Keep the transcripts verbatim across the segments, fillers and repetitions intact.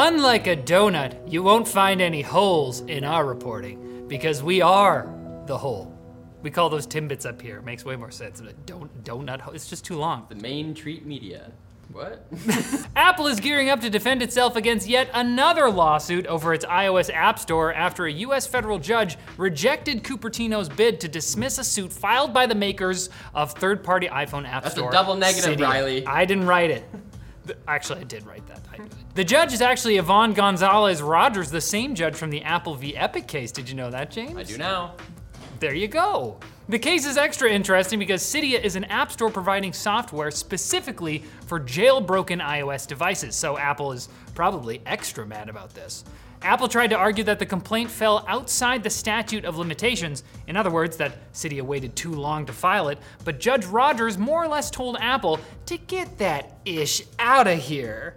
Unlike a donut, you won't find any holes in our reporting because we are the hole. We call those Timbits up here. It makes way more sense. Don't donut hole. It's just too long. The main treat media. What? Apple is gearing up to defend itself against yet another lawsuit over its iOS App Store after a U S federal judge rejected Cupertino's bid to dismiss a suit filed by the makers of third-party iPhone App That's Store. That's a double negative, Cydia. Riley. I didn't write it. Actually, I did write that. I, the judge is actually Yvonne Gonzalez Rogers, the same judge from the Apple v. Epic case. Did you know that, James? I do now. There you go. The case is extra interesting because Cydia is an app store providing software specifically for jailbroken iOS devices, so Apple is probably extra mad about this. Apple tried to argue that the complaint fell outside the statute of limitations, in other words, that Cydia waited too long to file it, but Judge Rogers more or less told Apple to get that ish out of here.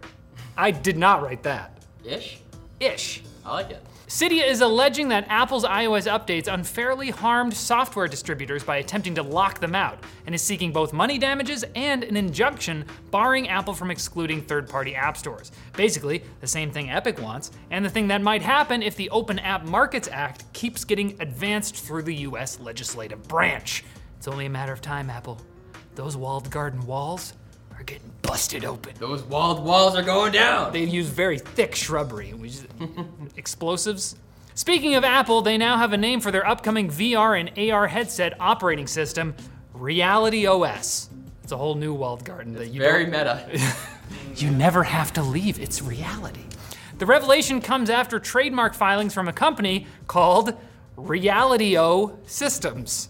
I did not write that. Ish? Ish. I like it. Cydia is alleging that Apple's iOS updates unfairly harmed software distributors by attempting to lock them out, and is seeking both money damages and an injunction barring Apple from excluding third-party app stores. Basically, the same thing Epic wants, and the thing that might happen if the Open App Markets Act keeps getting advanced through the U S legislative branch. It's only a matter of time, Apple. Those walled garden walls are getting busted open. Those walled walls are going down. They use very thick shrubbery, which is explosives. Speaking of Apple, they now have a name for their upcoming V R and A R headset operating system, Reality O S. It's a whole new walled garden. It's that you very meta. You never have to leave, it's reality. The revelation comes after trademark filings from a company called Reality O Systems.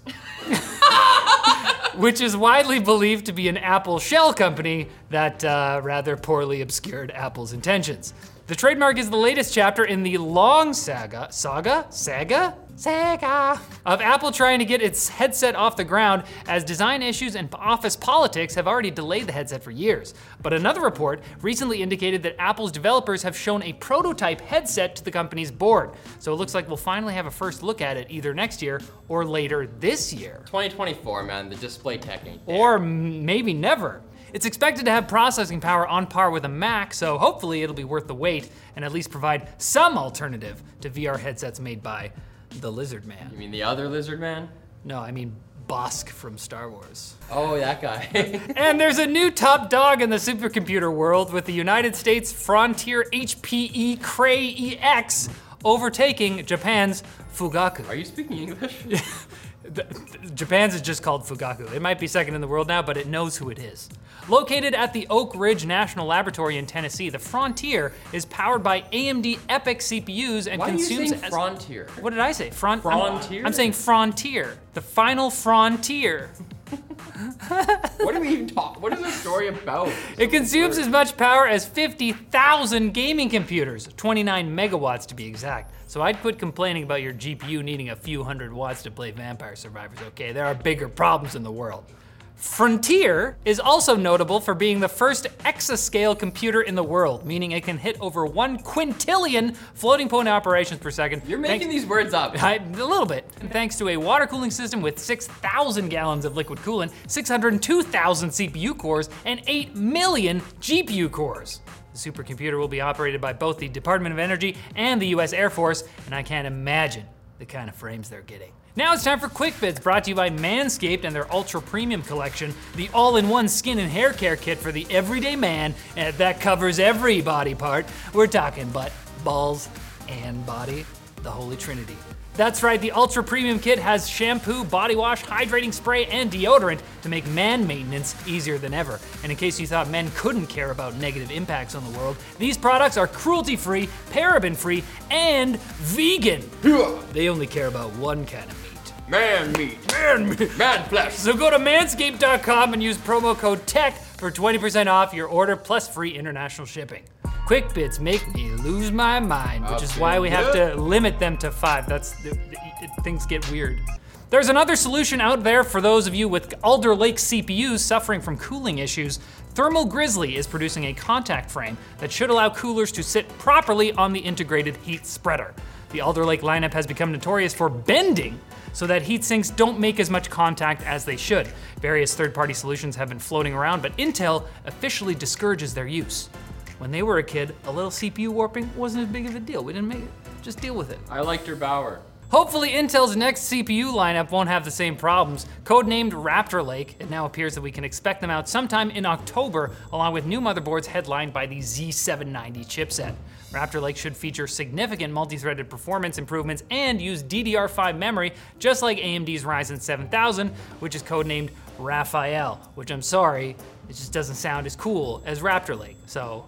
Which is widely believed to be an Apple shell company that uh, rather poorly obscured Apple's intentions. The trademark is the latest chapter in the long saga, saga, saga, saga, of Apple trying to get its headset off the ground, as design issues and office politics have already delayed the headset for years. But another report recently indicated that Apple's developers have shown a prototype headset to the company's board. So it looks like we'll finally have a first look at it either next year or later this year. twenty twenty-four, man, the display tech ain't there. Or maybe never. It's expected to have processing power on par with a Mac, so hopefully it'll be worth the wait and at least provide some alternative to V R headsets made by the Lizard Man. You mean the other Lizard Man? No, I mean Bosk from Star Wars. Oh, that guy. And there's a new top dog in the supercomputer world with the United States Frontier H P E Cray E X overtaking Japan's Fugaku. Are you speaking English? The, the, Japan's is just called Fugaku. It might be second in the world now, but it knows who it is. Located at the Oak Ridge National Laboratory in Tennessee, the Frontier is powered by A M D EPYC C P Us and Why consumes- Why are you saying Frontier? What did I say? Front, Frontier? I'm, I'm saying Frontier. The final Frontier. What do we even talk? What is the story about? It consumes as much power as fifty thousand gaming computers, twenty-nine megawatts to be exact. So I'd quit complaining about your G P U needing a few hundred watts to play Vampire Survivors, okay? There are bigger problems in the world. Frontier is also notable for being the first exascale computer in the world, meaning it can hit over one quintillion floating point operations per second. You're making thanks, these words up. I, a little bit. And thanks to a water cooling system with six thousand gallons of liquid coolant, six hundred two thousand C P U cores, and eight million G P U cores. The supercomputer will be operated by both the Department of Energy and the U S Air Force, and I can't imagine the kind of frames they're getting. Now it's time for Quick Bits, brought to you by Manscaped and their Ultra Premium Collection, the all-in-one skin and hair care kit for the everyday man, and that covers every body part. We're talking butt, balls, and body, the Holy Trinity. That's right, the Ultra Premium Kit has shampoo, body wash, hydrating spray, and deodorant to make man maintenance easier than ever. And in case you thought men couldn't care about negative impacts on the world, these products are cruelty-free, paraben-free, and vegan. They only care about one kind of meat. Man meat. Man meat. Man flesh. So go to manscaped dot com and use promo code TECH for twenty percent off your order plus free international shipping. Quick Bits make me lose my mind, which is why we have to limit them to five. That's, it, it, things get weird. There's another solution out there for those of you with Alder Lake C P Us suffering from cooling issues. Thermal Grizzly is producing a contact frame that should allow coolers to sit properly on the integrated heat spreader. The Alder Lake lineup has become notorious for bending so that heat sinks don't make as much contact as they should. Various third-party solutions have been floating around, but Intel officially discourages their use. When they were a kid, a little C P U warping wasn't as big of a deal. We didn't make it, just deal with it. I liked her bower. Hopefully Intel's next C P U lineup won't have the same problems. Codenamed Raptor Lake, it now appears that we can expect them out sometime in October, along with new motherboards headlined by the Z seven ninety chipset. Raptor Lake should feature significant multi-threaded performance improvements and use D D R five memory, just like A M D's Ryzen seven thousand, which is codenamed Raphael, which I'm sorry, it just doesn't sound as cool as Raptor Lake, so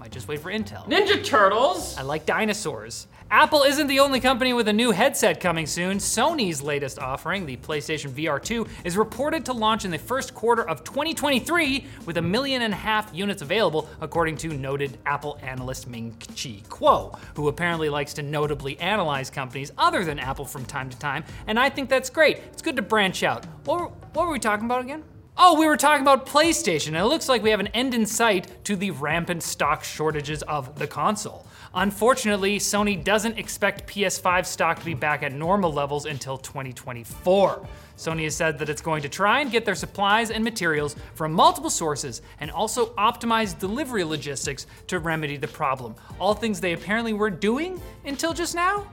might just wait for Intel. Ninja Turtles! I like dinosaurs. Apple isn't the only company with a new headset coming soon. Sony's latest offering, the PlayStation V R two, is reported to launch in the first quarter of twenty twenty-three with a million and a half units available, according to noted Apple analyst Ming-Chi Kuo, who apparently likes to notably analyze companies other than Apple from time to time, and I think that's great. It's good to branch out. What were, what were we talking about again? Oh, we were talking about PlayStation, and it looks like we have an end in sight to the rampant stock shortages of the console. Unfortunately, Sony doesn't expect P S five stock to be back at normal levels until twenty twenty-four. Sony has said that it's going to try and get their supplies and materials from multiple sources and also optimize delivery logistics to remedy the problem. All things they apparently were doing until just now?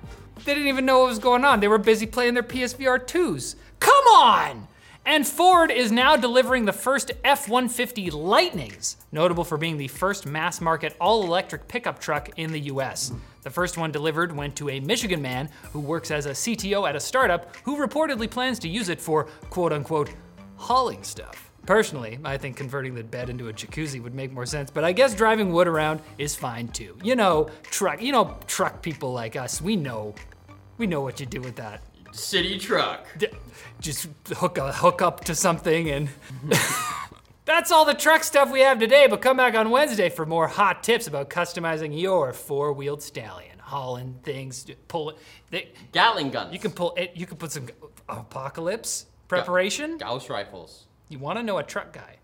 They didn't even know what was going on. They were busy playing their P S V R twos. Come on! And Ford is now delivering the first F one fifty Lightnings, notable for being the first mass-market all-electric pickup truck in the U S. The first one delivered went to a Michigan man who works as a C T O at a startup who reportedly plans to use it for quote-unquote hauling stuff. Personally, I think converting the bed into a jacuzzi would make more sense, but I guess driving wood around is fine too. You know, truck, you know, truck people like us, we know, we know what you do with that. City truck. Just hook, a, hook up to something and... That's all the truck stuff we have today, but come back on Wednesday for more hot tips about customizing your four-wheeled stallion, hauling things, pull it. Gatling guns. You can pull it, you can put some apocalypse preparation. Gauss rifles. You wanna know a truck guy.